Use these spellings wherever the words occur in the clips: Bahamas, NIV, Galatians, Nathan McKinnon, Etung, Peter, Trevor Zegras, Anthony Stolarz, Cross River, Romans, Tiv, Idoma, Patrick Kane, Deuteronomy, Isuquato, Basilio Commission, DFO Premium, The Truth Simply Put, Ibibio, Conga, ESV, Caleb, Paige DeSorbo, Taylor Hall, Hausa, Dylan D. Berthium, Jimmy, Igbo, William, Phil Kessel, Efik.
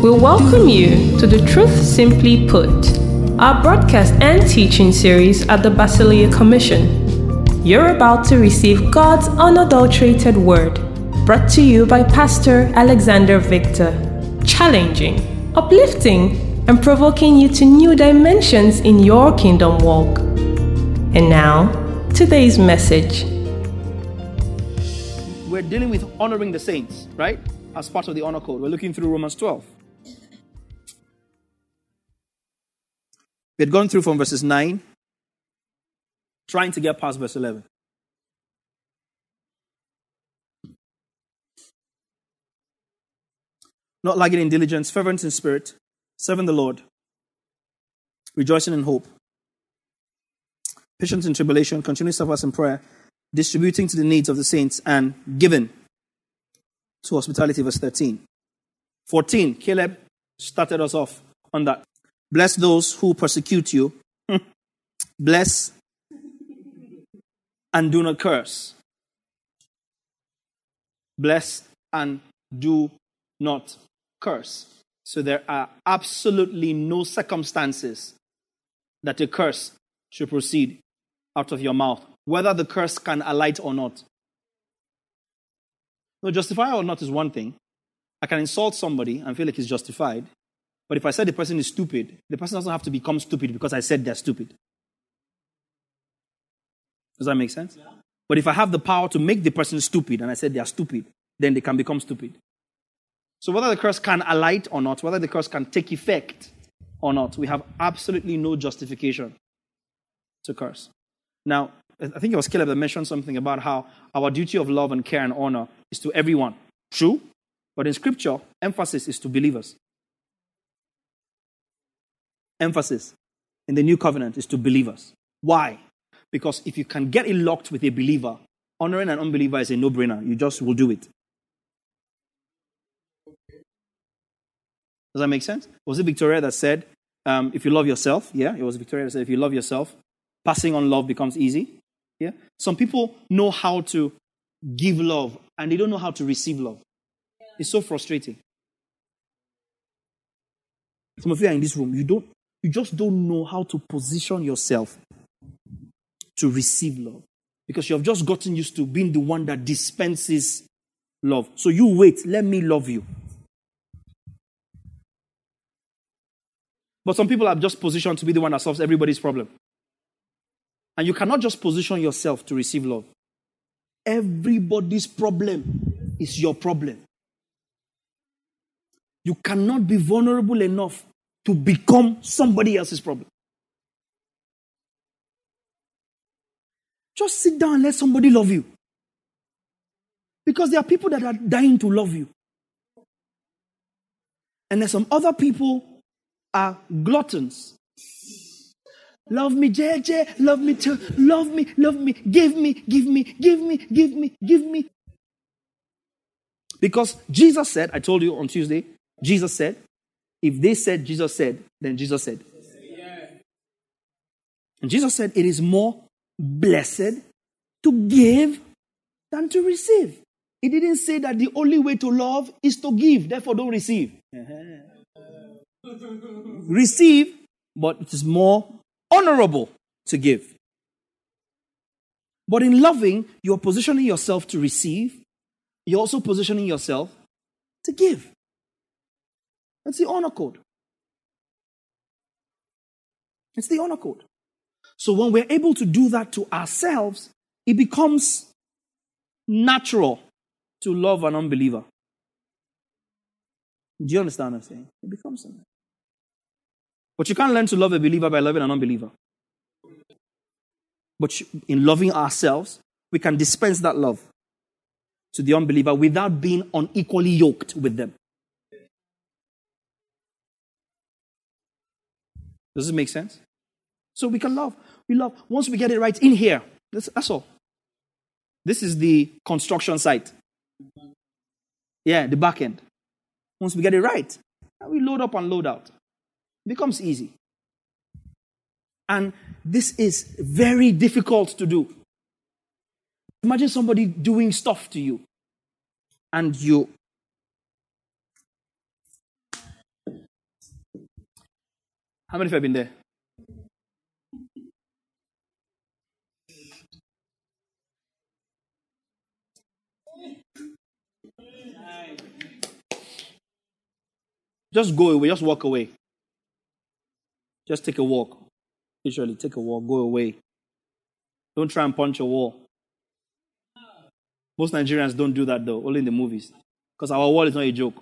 We welcome you to The Truth Simply Put, our broadcast and teaching series at the Basilio Commission. You're about to receive God's unadulterated word, brought to you by Pastor Alexander Victor, challenging, uplifting, and provoking you to new dimensions in your kingdom walk. And now, today's message. We're dealing with honoring the saints, right? As part of the honor code. We're looking through Romans 12. We had gone through from verses 9, trying to get past verse 11. Not lacking in diligence, fervent in spirit, serving the Lord, rejoicing in hope, patient in tribulation, continuing service in prayer, distributing to the needs of the saints, and giving to hospitality, verse 13. 14, Caleb started us off on that. Bless those who persecute you. Bless and do not curse. Bless and do not curse. So there are absolutely no circumstances that a curse should proceed out of your mouth, whether the curse can alight or not. No, justified or not is one thing. I can insult somebody and feel like it's justified. But if I said the person is stupid, the person doesn't have to become stupid because I said they're stupid. Does that make sense? Yeah. But if I have the power to make the person stupid and I said they are stupid, then they can become stupid. So whether the curse can alight or not, whether the curse can take effect or not, we have absolutely no justification to curse. Now, I think it was Caleb that mentioned something about how our duty of love and care and honor is to everyone. True, but in Scripture, emphasis is to believers. Emphasis in the new covenant is to believers. Why? Because if you can get it locked with a believer, honoring an unbeliever is a no-brainer. You just will do it. Does that make sense? Was it Victoria that said, if you love yourself, yeah, it was Victoria that said, if you love yourself, passing on love becomes easy. Yeah. Some people know how to give love and they don't know how to receive love. Yeah. It's so frustrating. Some of you are in this room, you just don't know how to position yourself to receive love because you have just gotten used to being the one that dispenses love. So you wait, let me love you. But some people are just positioned to be the one that solves everybody's problem. And you cannot just position yourself to receive love. Everybody's problem is your problem. You cannot be vulnerable enough to become somebody else's problem. Just sit down and let somebody love you. Because there are people that are dying to love you. And there's some other people are gluttons. Love me, JJ, love me too, love me, give me, give me, give me, give me, give me. Because Jesus said, I told you on Tuesday, Jesus said, if they said Jesus said, then Jesus said. And Jesus said, it is more blessed to give than to receive. He didn't say that the only way to love is to give, therefore don't receive. Receive, but it is more honorable to give. But in loving, you are positioning yourself to receive. You're also positioning yourself to give. That's the honor code. It's the honor code. So when we're able to do that to ourselves, it becomes natural to love an unbeliever. Do you understand what I'm saying? It becomes something. But you can't learn to love a believer by loving an unbeliever. But in loving ourselves, we can dispense that love to the unbeliever without being unequally yoked with them. Does it make sense? So we can love. We love. Once we get it right in here, that's all. This is the construction site. Yeah, the back end. Once we get it right, we load up and load out. It becomes easy. And this is very difficult to do. Imagine somebody doing stuff to you and you How many of you have been there? Just go away. Just walk away. Just take a walk. Literally, take a walk. Go away. Don't try and punch a wall. Most Nigerians don't do that though. Only in the movies. Because our wall is not a joke.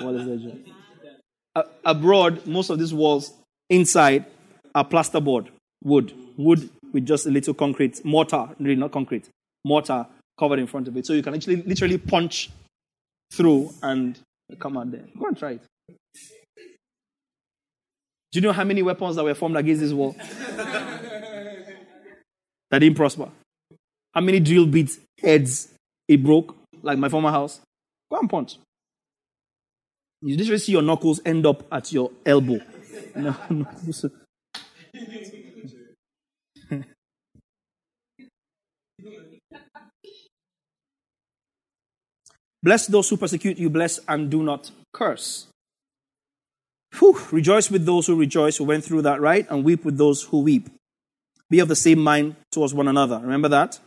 Wall is not a joke. Abroad, most of these walls inside are plasterboard, wood with just a little concrete, mortar covered in front of it. So you can actually literally punch through and come out there. Go and try it. Do you know how many weapons that were formed against this wall that didn't prosper? How many drill bits, heads it broke, like my former house? Go and punch. You literally see your knuckles end up at your elbow. No. Bless those who persecute you, bless and do not curse. Whew. Rejoice with those who rejoice, who went through that, right? And weep with those who weep. Be of the same mind towards one another. Remember that?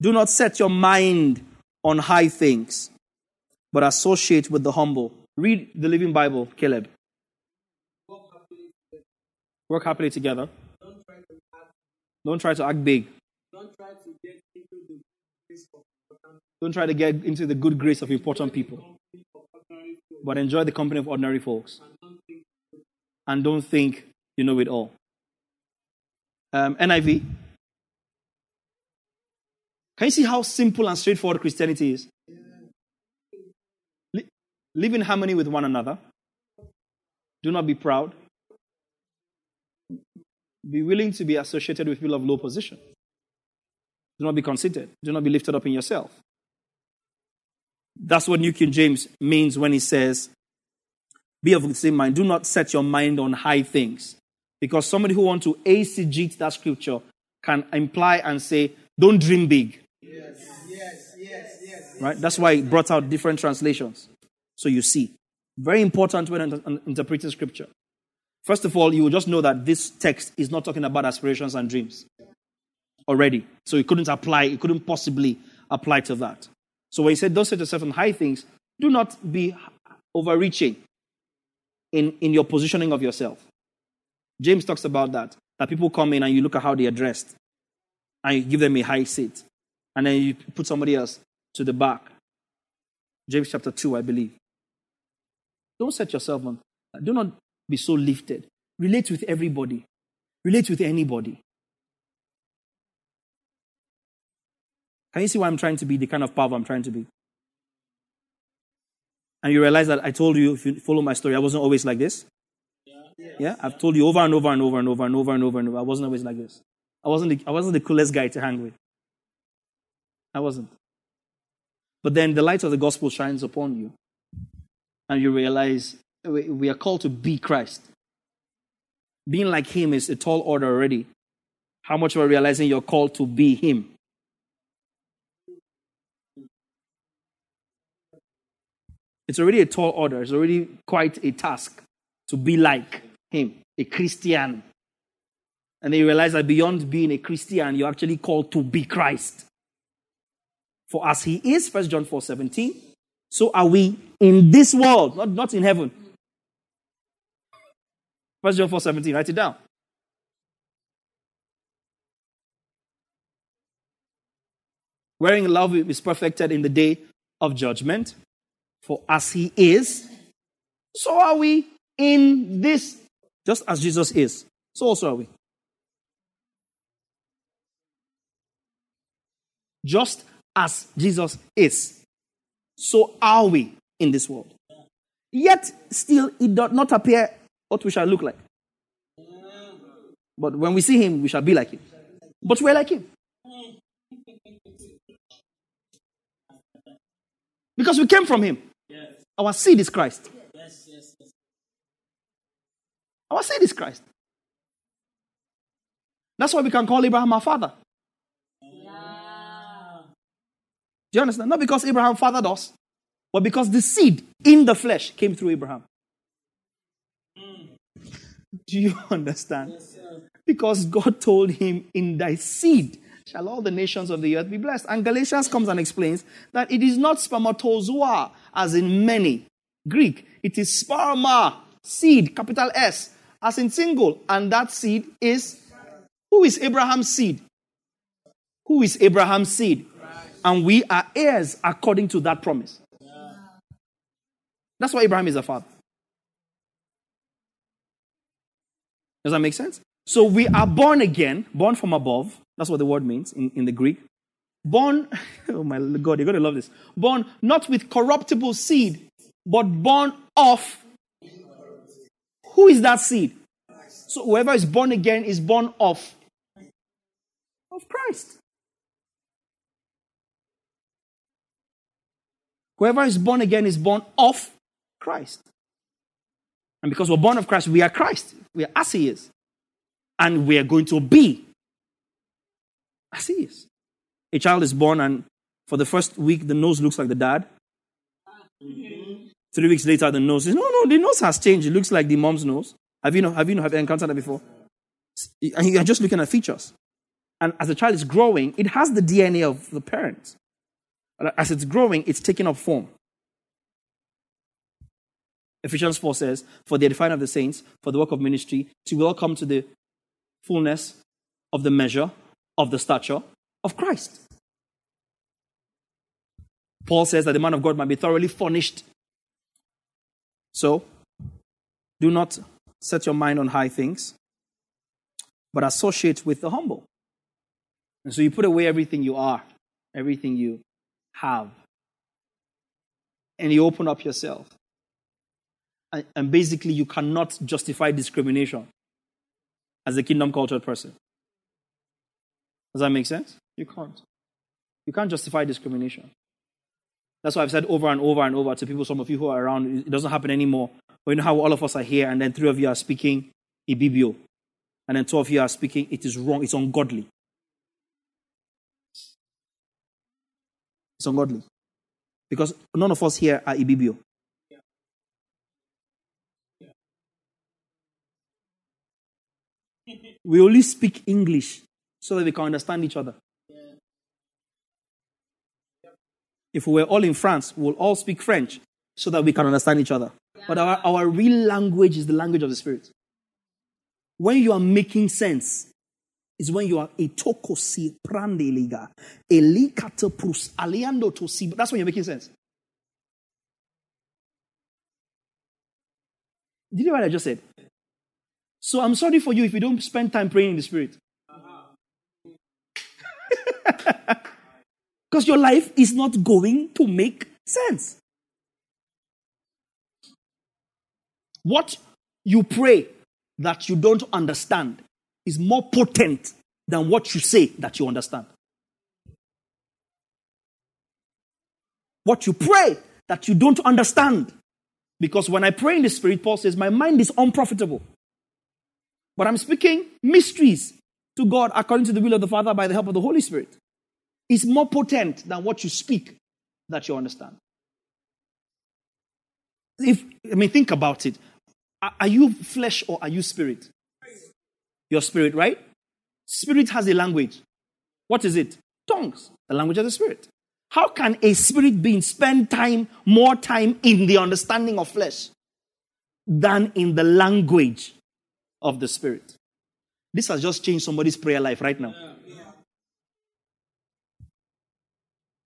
Do not set your mind on high things, but associate with the humble. Read the Living Bible, Caleb. Work happily together. Don't try to act big. Don't try to get into the good grace of important people. But enjoy the company of ordinary folks. And don't think you know it all. NIV. Can you see how simple and straightforward Christianity is? Live in harmony with one another. Do not be proud. Be willing to be associated with people of low position. Do not be conceited. Do not be lifted up in yourself. That's what New King James means when he says, be of the same mind. Do not set your mind on high things. Because somebody who wants to exegete that scripture can imply and say, don't dream big. Yes. Right? That's why it brought out different translations. So you see, very important when interpreting scripture. First of all, you will just know that this text is not talking about aspirations and dreams already. So it couldn't possibly apply to that. So when he said, don't set yourself on high things, do not be overreaching in your positioning of yourself. James talks about that people come in and you look at how they are dressed and you give them a high seat and then you put somebody else to the back. James chapter 2, I believe. Don't set yourself on. Do not be so lifted. Relate with everybody. Relate with anybody. Can you see why I'm trying to be the kind of power I'm trying to be? And you realize that I told you, if you follow my story, I wasn't always like this. Yeah? I've told you over and over and over and over and over and over and over. I wasn't always like this. I wasn't the coolest guy to hang with. I wasn't. But then the light of the gospel shines upon you. And you realize we are called to be Christ. Being like him is a tall order already. How much you are realizing you're called to be him. It's already a tall order. It's already quite a task to be like him, a Christian. And then you realize that beyond being a Christian, you're actually called to be Christ. For as he is, 1 John 4:17, so are we in this world, not in heaven. 1 John 4:17, write it down. Wherein love is perfected in the day of judgment. For as he is, so are we in this. Just as Jesus is, so also are we. Just as Jesus is, so are we in this world. Yet still it does not appear what we shall look like. But when we see him, we shall be like him. But we're like him. Because we came from him. Our seed is Christ. Our seed is Christ. That's why we can call Abraham our father. Do you understand? Not because Abraham fathered us, but because the seed in the flesh came through Abraham. Do you understand? Yes, sir. Because God told him, in thy seed shall all the nations of the earth be blessed. And Galatians comes and explains that it is not spermatozoa, as in many, Greek. It is sperma, seed, capital S, as in single. And that seed is, who is Abraham's seed? Who is Abraham's seed? Christ. And we are heirs according to that promise. Yeah. That's why Abraham is a father. Does that make sense? So we are born again, born from above. That's what the word means in the Greek. Born, oh my God, you're going to love this. Born not with corruptible seed, but born of. Who is that seed? So whoever is born again is born of Christ. Whoever is born again is born of Christ. And because we're born of Christ, we are Christ. We are as he is. And we are going to be as he is. A child is born, and for the first week, the nose looks like the dad. 3 weeks later, the nose is, no, the nose has changed. It looks like the mom's nose. Have you encountered that before? And you are just looking at features. And as the child is growing, it has the DNA of the parents. As it's growing, it's taking up form. Ephesians 4 says, for the edifying of the saints, for the work of ministry, to will come to the fullness of the measure of the stature of Christ. Paul says that the man of God might be thoroughly furnished. So, do not set your mind on high things, but associate with the humble. And so you put away everything you are, everything you have, and you open up yourself. And basically, you cannot justify discrimination as a kingdom-cultured person. Does that make sense? You can't. You can't justify discrimination. That's why I've said over and over and over to people, some of you who are around, it doesn't happen anymore. But you know how all of us are here, and then 3 of you are speaking Ibibio, and then 2 of you are speaking, it is wrong, it's ungodly. It's ungodly. Because none of us here are Ibibio. We only speak English so that we can understand each other. Yeah. Yep. If we were all in France, we will all speak French so that we can understand each other. Yeah. But our real language is the language of the Spirit. When you are making sense, is when you are etokosi prande liga, elikata prus aliando tosi. That's when you're making sense. Did you hear what I just said? So I'm sorry for you if you don't spend time praying in the Spirit. Because your life is not going to make sense. What you pray that you don't understand is more potent than what you say that you understand. What you pray that you don't understand. Because when I pray in the Spirit, Paul says, my mind is unprofitable. But I'm speaking mysteries to God according to the will of the Father by the help of the Holy Spirit. It's more potent than what you speak that you understand. Think about it. Are you flesh or are you spirit? You're spirit, right? Spirit has a language. What is it? Tongues, the language of the Spirit. How can a spirit being spend more time in the understanding of flesh than in the language of the Spirit? This has just changed somebody's prayer life right now. Yeah.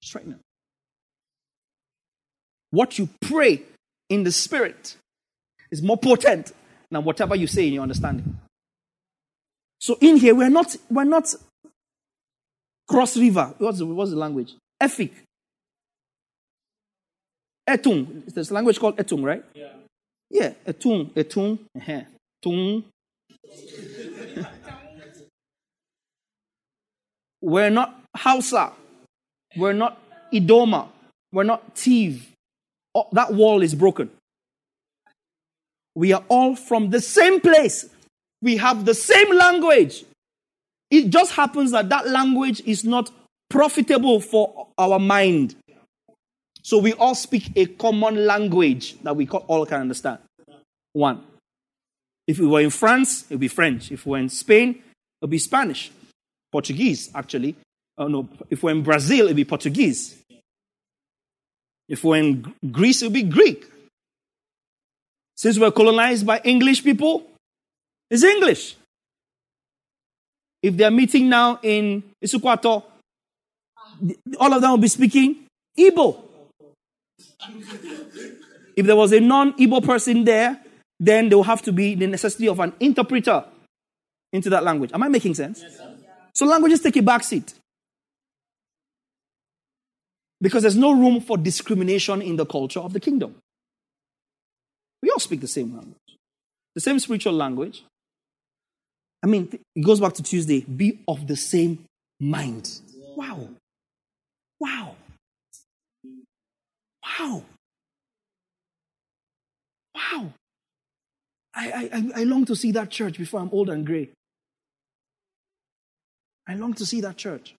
Just right now. What you pray in the Spirit is more potent than whatever you say in your understanding. So in here, we're not Cross River. What's the language? Efik. Etung. There's a language called Etung, right? Yeah, Etung. Uh-huh. Tung. We're not Hausa. We're not Idoma. We're not Tiv. Oh, that wall is broken. We are all from the same place. We have the same language. It just happens that language is not profitable for our mind. So we all speak a common language that we all can understand. One. If we were in France, it would be French. If we were in Spain, it would be Spanish. Portuguese, actually. Oh, no. If we're in Brazil, it would be Portuguese. If we're in Greece, it would be Greek. Since we're colonized by English people, it's English. If they're meeting now in Isuquato, all of them will be speaking Igbo. If there was a non-Igbo person there, then there will have to be the necessity of an interpreter into that language. Am I making sense? Yes, sir. So languages take a back seat. Because there's no room for discrimination in the culture of the kingdom. We all speak the same language. The same spiritual language. I mean, it goes back to Tuesday. Be of the same mind. Wow. Wow. Wow. Wow. I long to see that church before I'm old and gray. I long to see that church.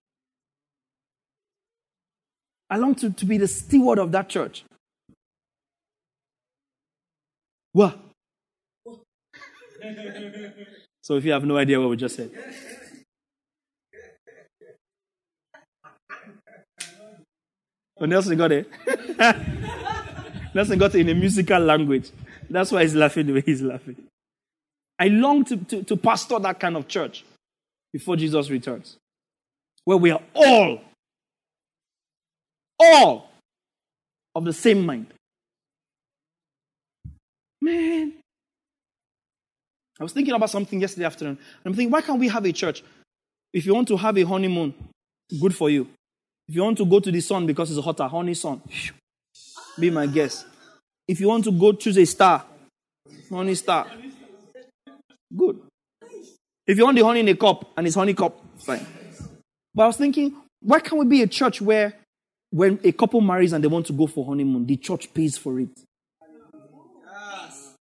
I long to be the steward of that church. What? So if you have no idea what we just said. Oh, Nelson got it. Nelson got it in a musical language. That's why he's laughing the way he's laughing. I long to pastor that kind of church before Jesus returns. Where we are all of the same mind. Man. I was thinking about something yesterday afternoon. And I'm thinking, why can't we have a church? If you want to have a honeymoon, good for you. If you want to go to the sun because it's hotter, honey sun. Be my guest. If you want to go choose a star, honey star. Good. If you want the honey in a cup and it's honey cup, fine. But I was thinking, why can't we be a church where when a couple marries and they want to go for honeymoon, the church pays for it? Yes.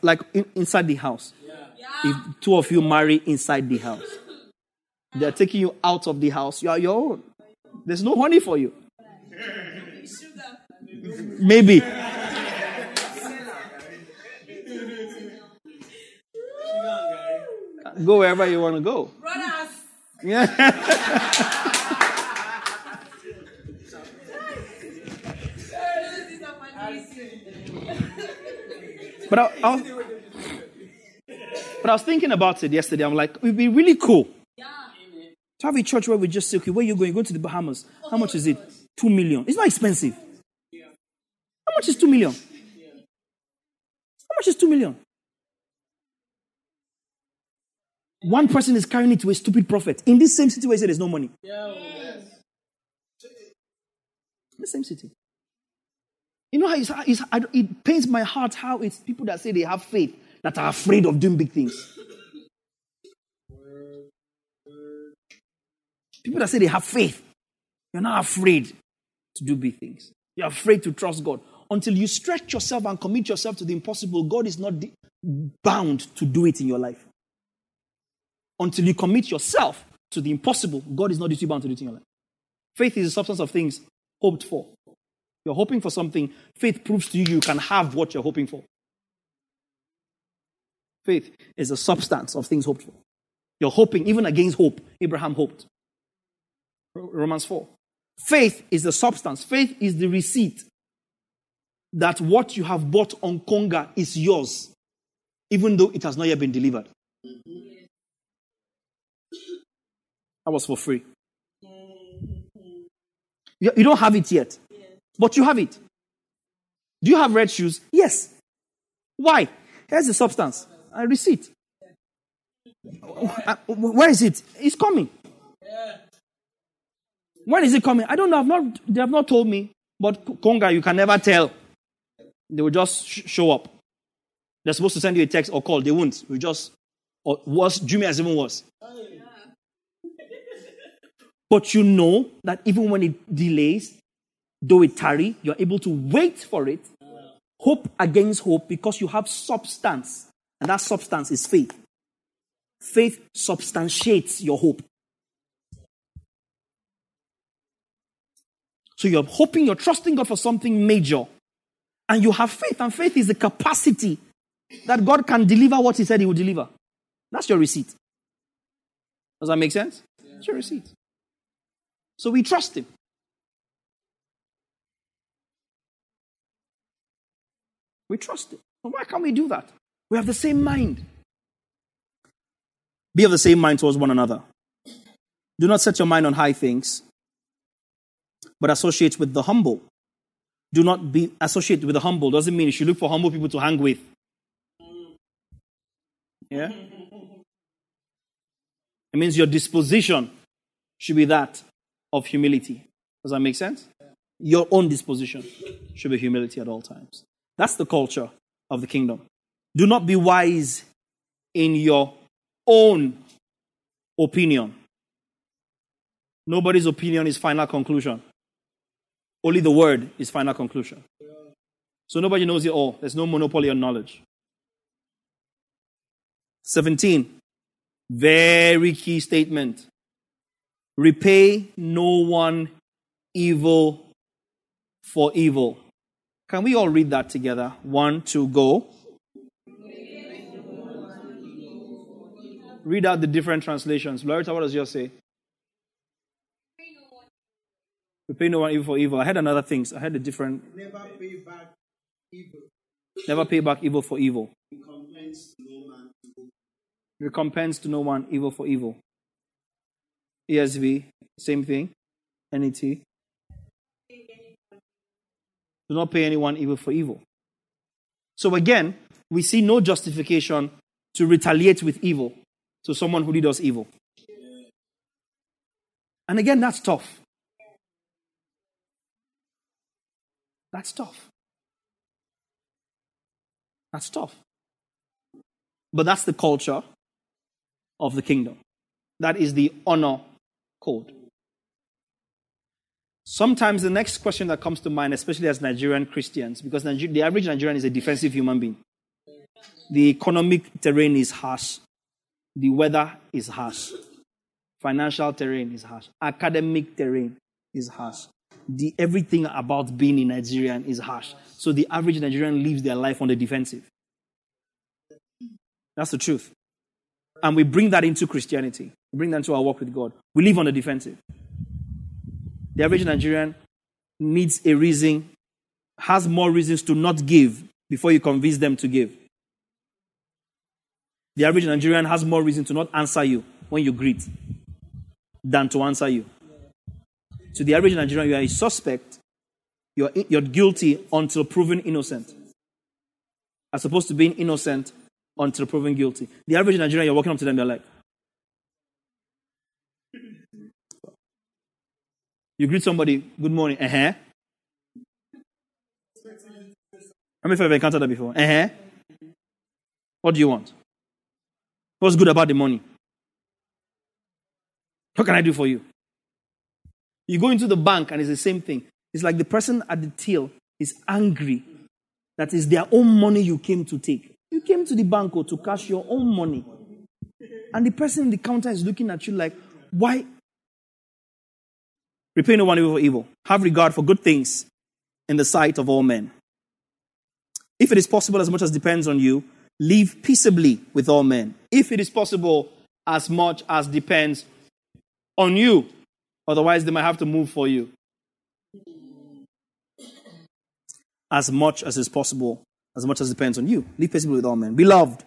Like inside the house. If two of you marry inside the house, they're taking you out of the house. You are your own. There's no honey for you. Maybe. Go wherever you want to go. Brothers. Yeah. But I was thinking about it yesterday. I'm like, it would be really cool to have a church where we just say, okay, where are you going? You're going to the Bahamas. How much is it? $2 million. It's not expensive. How much is $2 million? How much is $2 million? One person is carrying it to a stupid prophet. In this same city where he said there's no money. Yes. In the same city. You know how it pains my heart how it's people that say they have faith that are afraid of doing big things. People that say they have faith, you're not afraid to do big things. You're afraid to trust God. Until you stretch yourself and commit yourself to the impossible, God is not bound to do it in your life. Until you commit yourself to the impossible, God is not duty bound to do it in your life. Faith is the substance of things hoped for. You're hoping for something. Faith proves to you can have what you're hoping for. Faith is the substance of things hoped for. You're hoping, even against hope. Abraham hoped. Romans 4. Faith is the substance. Faith is the receipt that what you have bought on Conga is yours, even though it has not yet been delivered. That was for free. You don't have it yet, but you have it. Do you have red shoes? Yes. Why? Here's the substance. I receipt. Where is it? It's coming. When is it coming? I don't know. They have not told me. But Conga, you can never tell. They will just show up. They're supposed to send you a text or call. They won't. We just, or worse, Jimmy has even worse. But you know that even when it delays, though it tarry, you're able to wait for it. Hope against hope because you have substance. And that substance is faith. Faith substantiates your hope. So you're hoping, you're trusting God for something major And you have faith, and faith is the capacity that God can deliver what he said he will deliver. That's your receipt. Does that make sense? Yeah. It's your receipt. So we trust him. We trust him. But why can't we do that? We have the same mind. Be of the same mind towards one another. Do not set your mind on high things, but associate with the humble. Do not be associated with the humble. Doesn't mean you should look for humble people to hang with. Yeah? It means your disposition should be that of humility. Does that make sense? Your own disposition should be humility at all times. That's the culture of the kingdom. Do not be wise in your own opinion. Nobody's opinion is final conclusion. Only the word is final conclusion. So nobody knows it all. There's no monopoly on knowledge. 17. Very key statement. Repay no one evil for evil. Can we all read that together? 1, 2, go. Read out the different translations. Loretta, what does yours say? Repay no one evil for evil. I had another things. I had a different. Never pay back evil. Never pay back evil for evil. Recompense to no man evil. Recompense to no one evil for evil. ESV, same thing. NET. Do not pay anyone evil for evil. So again, we see no justification to retaliate with evil to someone who did us evil. And again, that's tough. That's tough. That's tough. But that's the culture of the kingdom. That is the honor code. Sometimes the next question that comes to mind, especially as Nigerian Christians, because the average Nigerian is a defensive human being. The economic terrain is harsh. The weather is harsh. Financial terrain is harsh. Academic terrain is harsh. Everything about being a Nigerian is harsh. So the average Nigerian lives their life on the defensive. That's the truth. And we bring that into Christianity. We bring that into our walk with God. We live on the defensive. The average Nigerian needs a reason, has more reasons to not give before you convince them to give. The average Nigerian has more reason to not answer you when you greet than to answer you. To the average Nigerian, you are a suspect. You're guilty until proven innocent. As opposed to being innocent until proven guilty. The average Nigerian, you're walking up to them, they're like... You greet somebody, good morning, uh-huh. How many of you have encountered that before? Uh-huh. What do you want? What's good about the money? What can I do for you? You go into the bank and it's the same thing. It's like the person at the till is angry. That is their own money you came to take. You came to the bank to cash your own money. And the person in the counter is looking at you like, why? Repay no one evil for evil. Have regard for good things in the sight of all men. If it is possible, as much as depends on you, live peaceably with all men. If it is possible, as much as depends on you. Otherwise, they might have to move for you. As much as is possible, as much as depends on you. Live peaceably with all men. Beloved,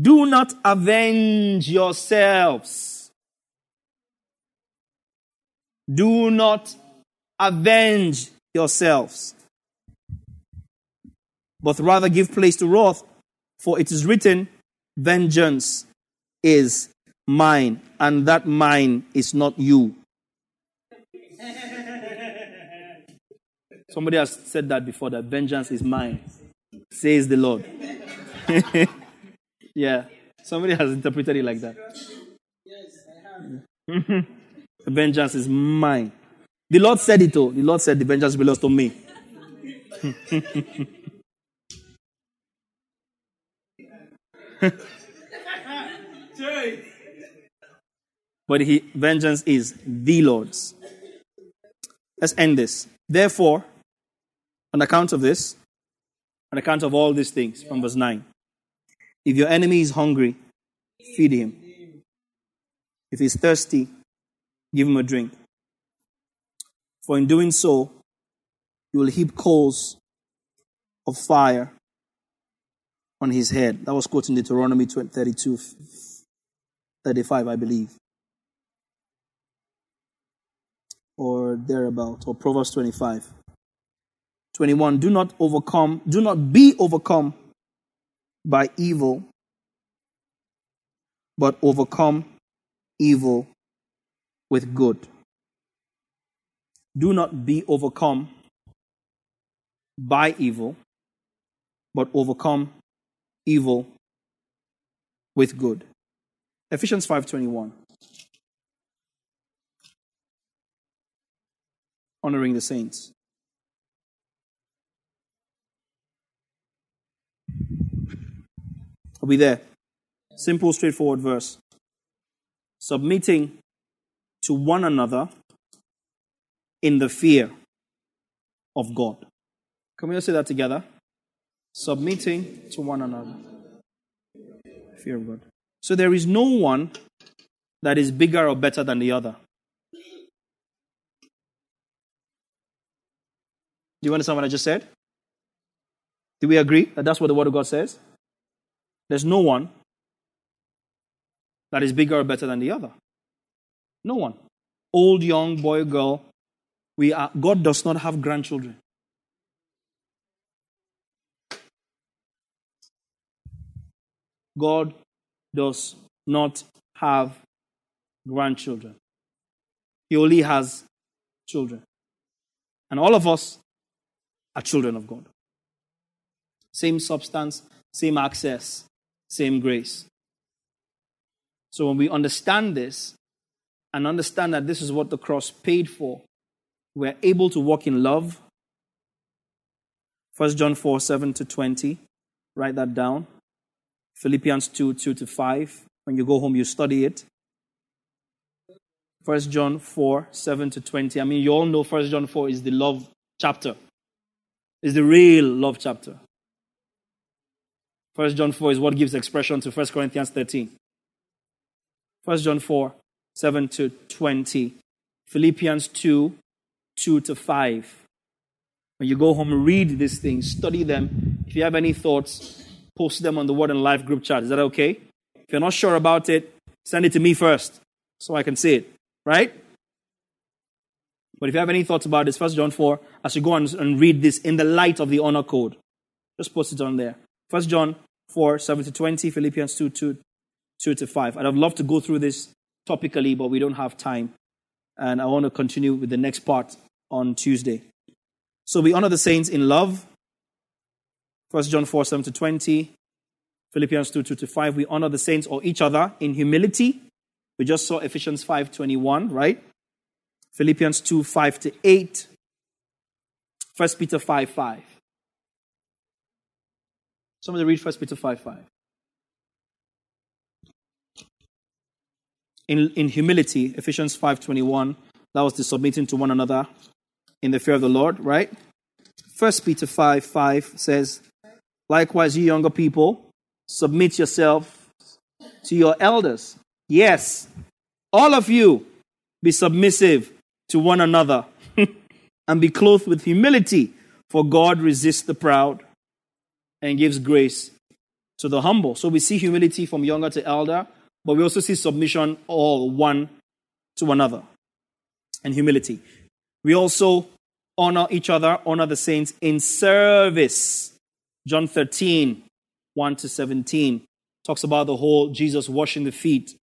do not avenge yourselves. Do not avenge yourselves. But rather give place to wrath, for it is written, vengeance is mine, and that mine is not you. Somebody has said that before, that vengeance is mine, says the Lord. Yeah, somebody has interpreted it like that. Yes, I have. Vengeance is mine. The Lord said it all. The Lord said the vengeance belongs to me. But vengeance is the Lord's. Let's end this. Therefore, on account of this, on account of all these things. From verse 9. If your enemy is hungry, feed him. If he's thirsty, give him a drink. For in doing so, you will heap coals of fire on his head. That was quoting Deuteronomy 32, 35, I believe. Or thereabout, or Proverbs 25. 21, do not be overcome by evil, but overcome evil with good. Do not be overcome by evil, but overcome evil with good. Ephesians 5:21. Honoring the saints. I'll be there. Simple, straightforward verse. Submitting to one another in the fear of God. Can we all say that together? Submitting to one another. Fear of God. So there is no one that is bigger or better than the other. Do you understand what I just said? Do we agree that that's what the Word of God says? There's no one that is bigger or better than the other. No one. Old, young, boy, girl. God does not have grandchildren. God does not have grandchildren. He only has children. And all of us are children of God. Same substance, same access, same grace. So when we understand this and understand that this is what the cross paid for, we're able to walk in love. 1 John 4, 7 to 20. Write that down. Philippians 2, 2 to 5. When you go home, you study it. 1 John 4, 7 to 20. I mean, you all know 1 John 4 is the love chapter. It's the real love chapter. 1 John 4 is what gives expression to 1 Corinthians 13. 1 John 4, 7 to 20. Philippians 2, 2 to 5. When you go home, read these things, study them. If you have any thoughts, post them on the Word and Life group chat. Is that okay? If you're not sure about it, send it to me first so I can see it, right? But if you have any thoughts about this, 1 John 4, as you go and read this in the light of the honor code, just post it on there. 1 John 4, 7 to 20, Philippians 2, 2 to 5. I'd love to go through this topically, but we don't have time. And I want to continue with the next part on Tuesday. So we honor the saints in love. 1 John 4, 7 to 20, Philippians 2, 2 to 5. We honor the saints or each other in humility. We just saw Ephesians 5, 21, right? Philippians 2, 5 to 8. 1 Peter 5, 5. Somebody read 1 Peter 5, 5. In humility, Ephesians 5:21, that was the submitting to one another in the fear of the Lord, right? 1 Peter 5:5 says, likewise, you younger people, submit yourself to your elders. Yes, all of you be submissive to one another and be clothed with humility, for God resists the proud and gives grace to the humble. So we see humility from younger to elder, but we also see submission all one to another and humility. We also honor each other, honor the saints in service. John 13, 1 to 17 talks about the whole Jesus washing the feet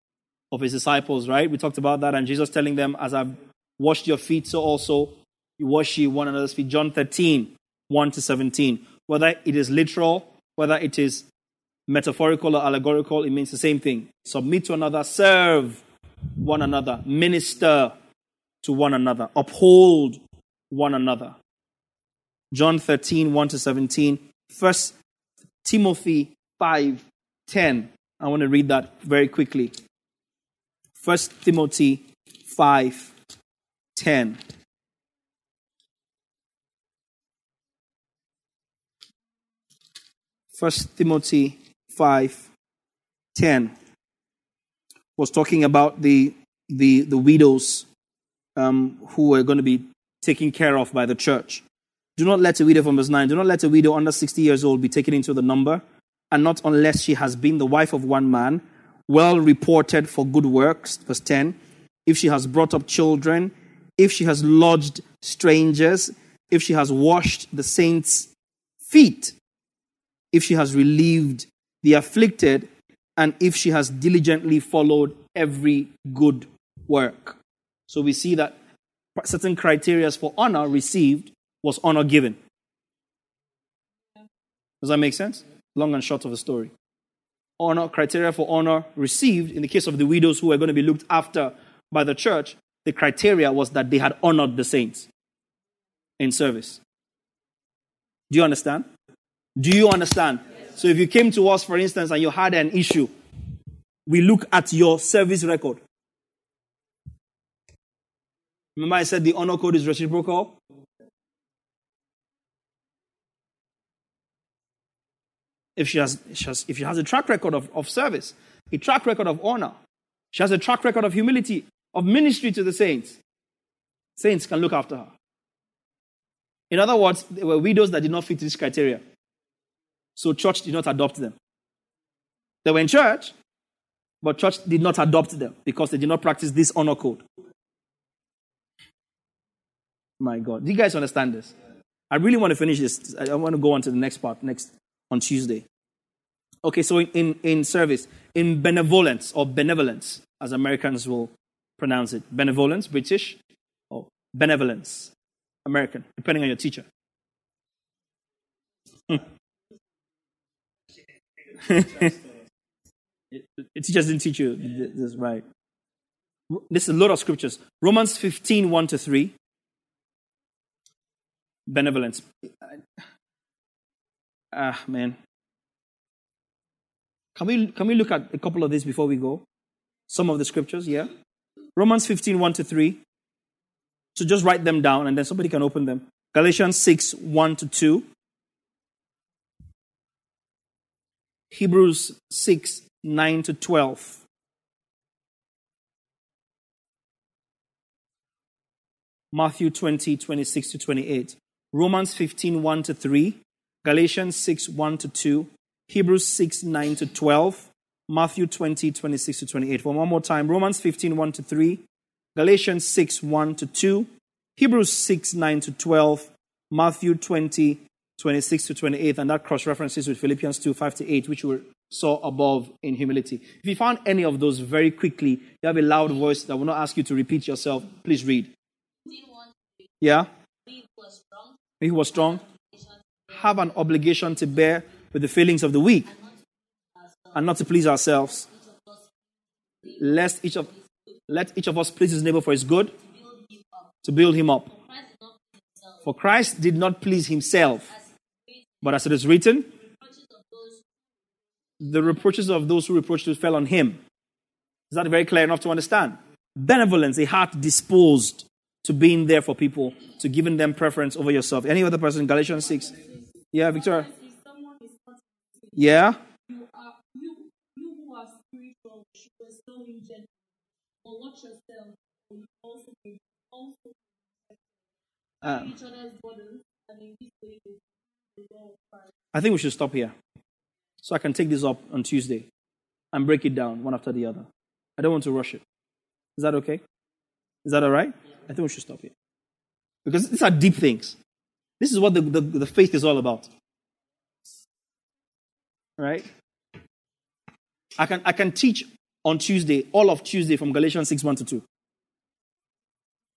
of his disciples, right? We talked about that and Jesus telling them, as I've washed your feet, so also you wash ye one another's feet. John 13, 1 to 17. Whether it is literal, whether it is metaphorical or allegorical, it means the same thing. Submit to another, serve one another, minister to one another, uphold one another. John 13, 1 to 17. 1 Timothy 5, 10. I want to read that very quickly. 1 Timothy 5, 10. 1 Timothy 5:10 was talking about the widows who were going to be taken care of by the church. Do not let a widow, from verse 9, do not let a widow under 60 years old be taken into the number, and not unless she has been the wife of one man, well reported for good works, verse 10, if she has brought up children, if she has lodged strangers, if she has washed the saints' feet, if she has relieved the afflicted, and if she has diligently followed every good work. So we see that certain criteria for honor received was honor given. Does that make sense? Long and short of the story. Honor, criteria for honor received, in the case of the widows who were going to be looked after by the church, the criteria was that they had honored the saints in service. Do you understand? Do you understand? Yes. So if you came to us, for instance, and you had an issue, we look at your service record. Remember I said the honor code is reciprocal? If she has a track record of service, a track record of honor, she has a track record of humility, of ministry to the saints, saints can look after her. In other words, there were widows that did not fit this criteria. So church did not adopt them. They were in church, but church did not adopt them because they did not practice this honor code. My God. Do you guys understand this? I really want to finish this. I want to go on to the next part next on Tuesday. Okay, so in service, in benevolence or benevolence, as Americans will pronounce it. Benevolence, British, or benevolence, American, depending on your teacher. The teachers didn't teach you this, right? This is a lot of scriptures. Romans 15:1-3. Benevolence. Ah, man. Can we look at a couple of these before we go? Some of the scriptures, yeah. Romans 15:1-3. So just write them down and then somebody can open them. Galatians 6:1-2. Hebrews 6:9-12. Matthew 20:26-28. Romans 15:1-3. Galatians 6:1-2. Hebrews 6:9-12. Matthew 20:26-28. One more time. Romans 15:1-3. Galatians 6:1-2. Hebrews 6:9-12. Matthew 20:26-28. And that cross-references with Philippians 2:5-8, which we saw above in humility. If you found any of those very quickly, you have a loud voice that will not ask you to repeat yourself. Please read. Yeah? He was strong. Have an obligation to bear with the failings of the weak, and not to please ourselves. Let each of us please his neighbor for his good, to build him up. For Christ did not please himself, but as it is written, the reproaches of those who reproached you fell on him. Is that very clear enough to understand? Benevolence, a heart disposed to being there for people, to giving them preference over yourself. Any other person? Galatians 6. Yeah, Victoria. Yeah. You who are spiritual should bestow in gentleness, but watch yourself, for you also be each other's bodies, and in this way the law of Christ. I think we should stop here, so I can take this up on Tuesday and break it down one after the other. I don't want to rush it. Is that okay? Is that all right? I think we should stop here. Because these are deep things. This is what the faith is all about. Right? I can teach on Tuesday, all of Tuesday from Galatians 6:1-2.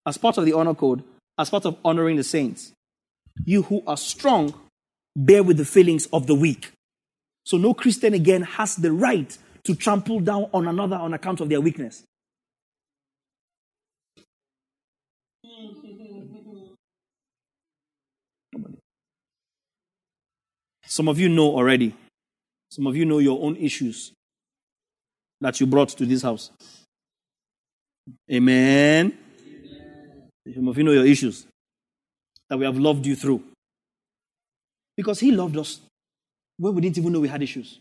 As part of the honor code, as part of honoring the saints, you who are strong, bear with the failings of the weak. So no Christian again has the right to trample down on another on account of their weakness. Some of you know already. Some of you know your own issues that you brought to this house. Amen. Amen. Some of you know your issues that we have loved you through. Because he loved us when we didn't even know we had issues.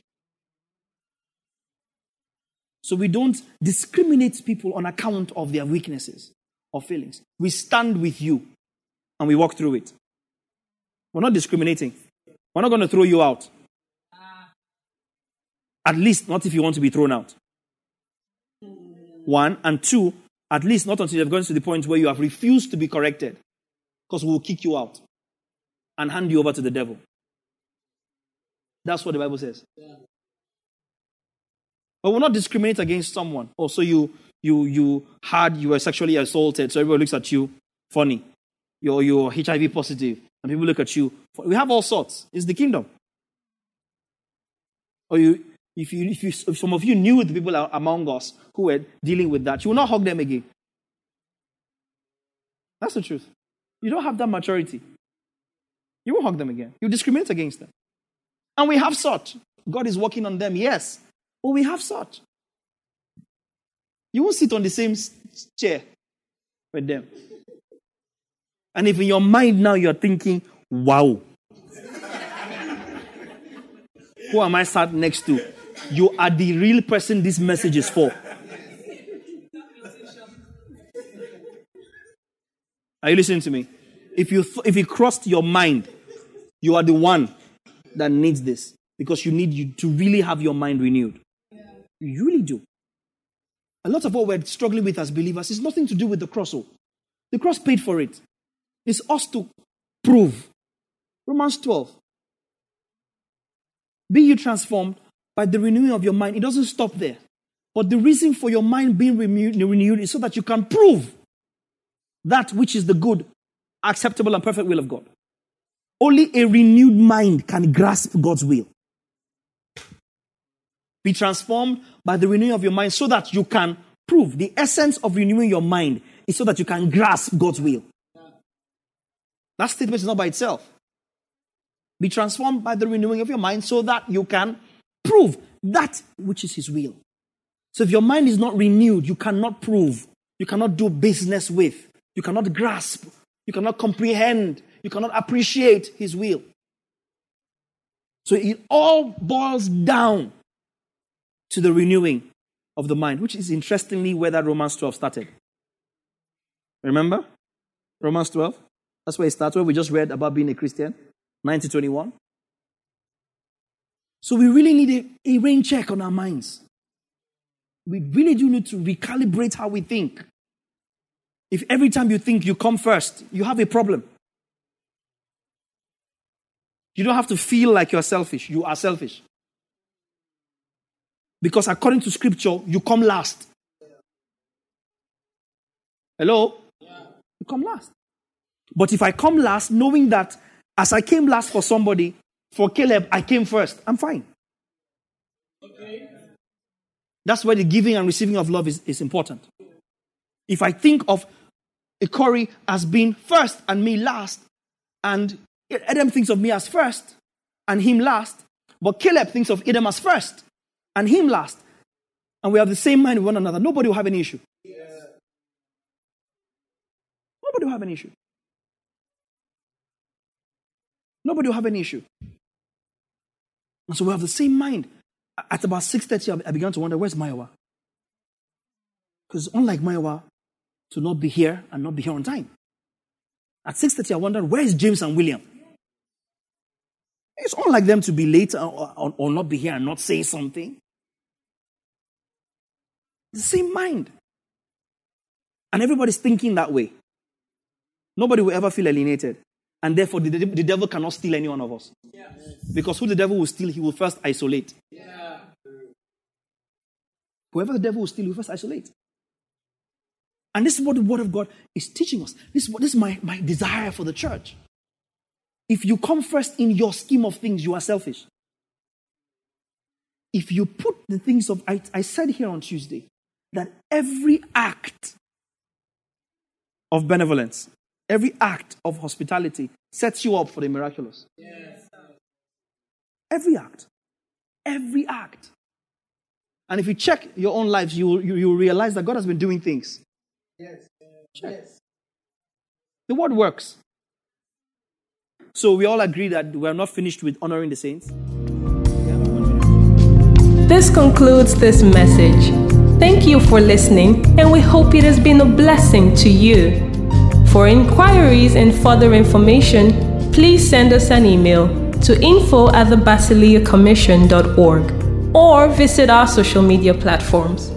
So we don't discriminate people on account of their weaknesses or failings. We stand with you and we walk through it. We're not discriminating. We're not going to throw you out. At least not if you want to be thrown out. One. And two, at least not until you've gone to the point where you have refused to be corrected. Because we'll kick you out and hand you over to the devil. That's what the Bible says. Yeah. But we'll not discriminate against someone. Oh, so you were sexually assaulted, so everybody looks at you funny. You're HIV positive, and people look at you. We have all sorts. It's the kingdom. Or if some of you knew the people among us who were dealing with that, you will not hug them again. That's the truth. You don't have that maturity. You won't hug them again. You discriminate against them. And we have such. God is working on them, yes. But we have such. You won't sit on the same chair with them. And if in your mind now you're thinking, wow, who am I sat next to? You are the real person this message is for. Are you listening to me? If it crossed your mind, you are the one that needs this. Because you to really have your mind renewed. Yeah. You really do. A lot of what we're struggling with as believers is nothing to do with the cross. The cross paid for it. It's us to prove. Romans 12. Be you transformed by the renewing of your mind. It doesn't stop there. But the reason for your mind being renewed is so that you can prove that which is the good, acceptable, and perfect will of God. Only a renewed mind can grasp God's will. Be transformed by the renewing of your mind so that you can prove. The essence of renewing your mind is so that you can grasp God's will. That statement is not by itself. Be transformed by the renewing of your mind so that you can prove that which is His will. So if your mind is not renewed, you cannot prove. You cannot do business with. You cannot grasp. You cannot comprehend. You cannot appreciate His will. So it all boils down to the renewing of the mind, which is interestingly where that Romans 12 started. Remember? Romans 12? That's where it starts, where we just read about being a Christian. 19:21. So we really need a rain check on our minds. We really do need to recalibrate how we think. If every time you think you come first, you have a problem. You don't have to feel like you're selfish. You are selfish. Because according to Scripture, you come last. Hello? Yeah. You come last. But if I come last, knowing that as I came last for somebody, for Caleb, I came first, I'm fine. Okay. That's where the giving and receiving of love is important. If I think of Ikori as being first and me last, and Adam thinks of me as first and him last, but Caleb thinks of Adam as first and him last, and we have the same mind with one another, nobody will have any issue. Yes. Nobody will have an issue. Nobody will have any issue. And so we have the same mind. At about 6:30, I began to wonder, where's Mayowa? Because unlike Mayowa, to not be here and not be here on time. At 6:30, I wondered, where is James and William? It's unlike them to be late or not be here and not say something. The same mind. And everybody's thinking that way. Nobody will ever feel alienated. And therefore, the devil cannot steal any one of us. Yes. Because who the devil will steal, he will first isolate. Yeah. Whoever the devil will steal, he will first isolate. And this is what the Word of God is teaching us. This is my desire for the church. If you come first in your scheme of things, you are selfish. If you put the things of... I said here on Tuesday that every act of benevolence, every act of hospitality sets you up for the miraculous. Yes. Every act. Every act. And if you check your own lives, you will realize that God has been doing things. Yes. Yes. The word works. So we all agree that we are not finished with honoring the saints. This concludes this message. Thank you for listening, and we hope it has been a blessing to you. For inquiries and further information, please send us an email to info@thebasiliacommission.org or visit our social media platforms.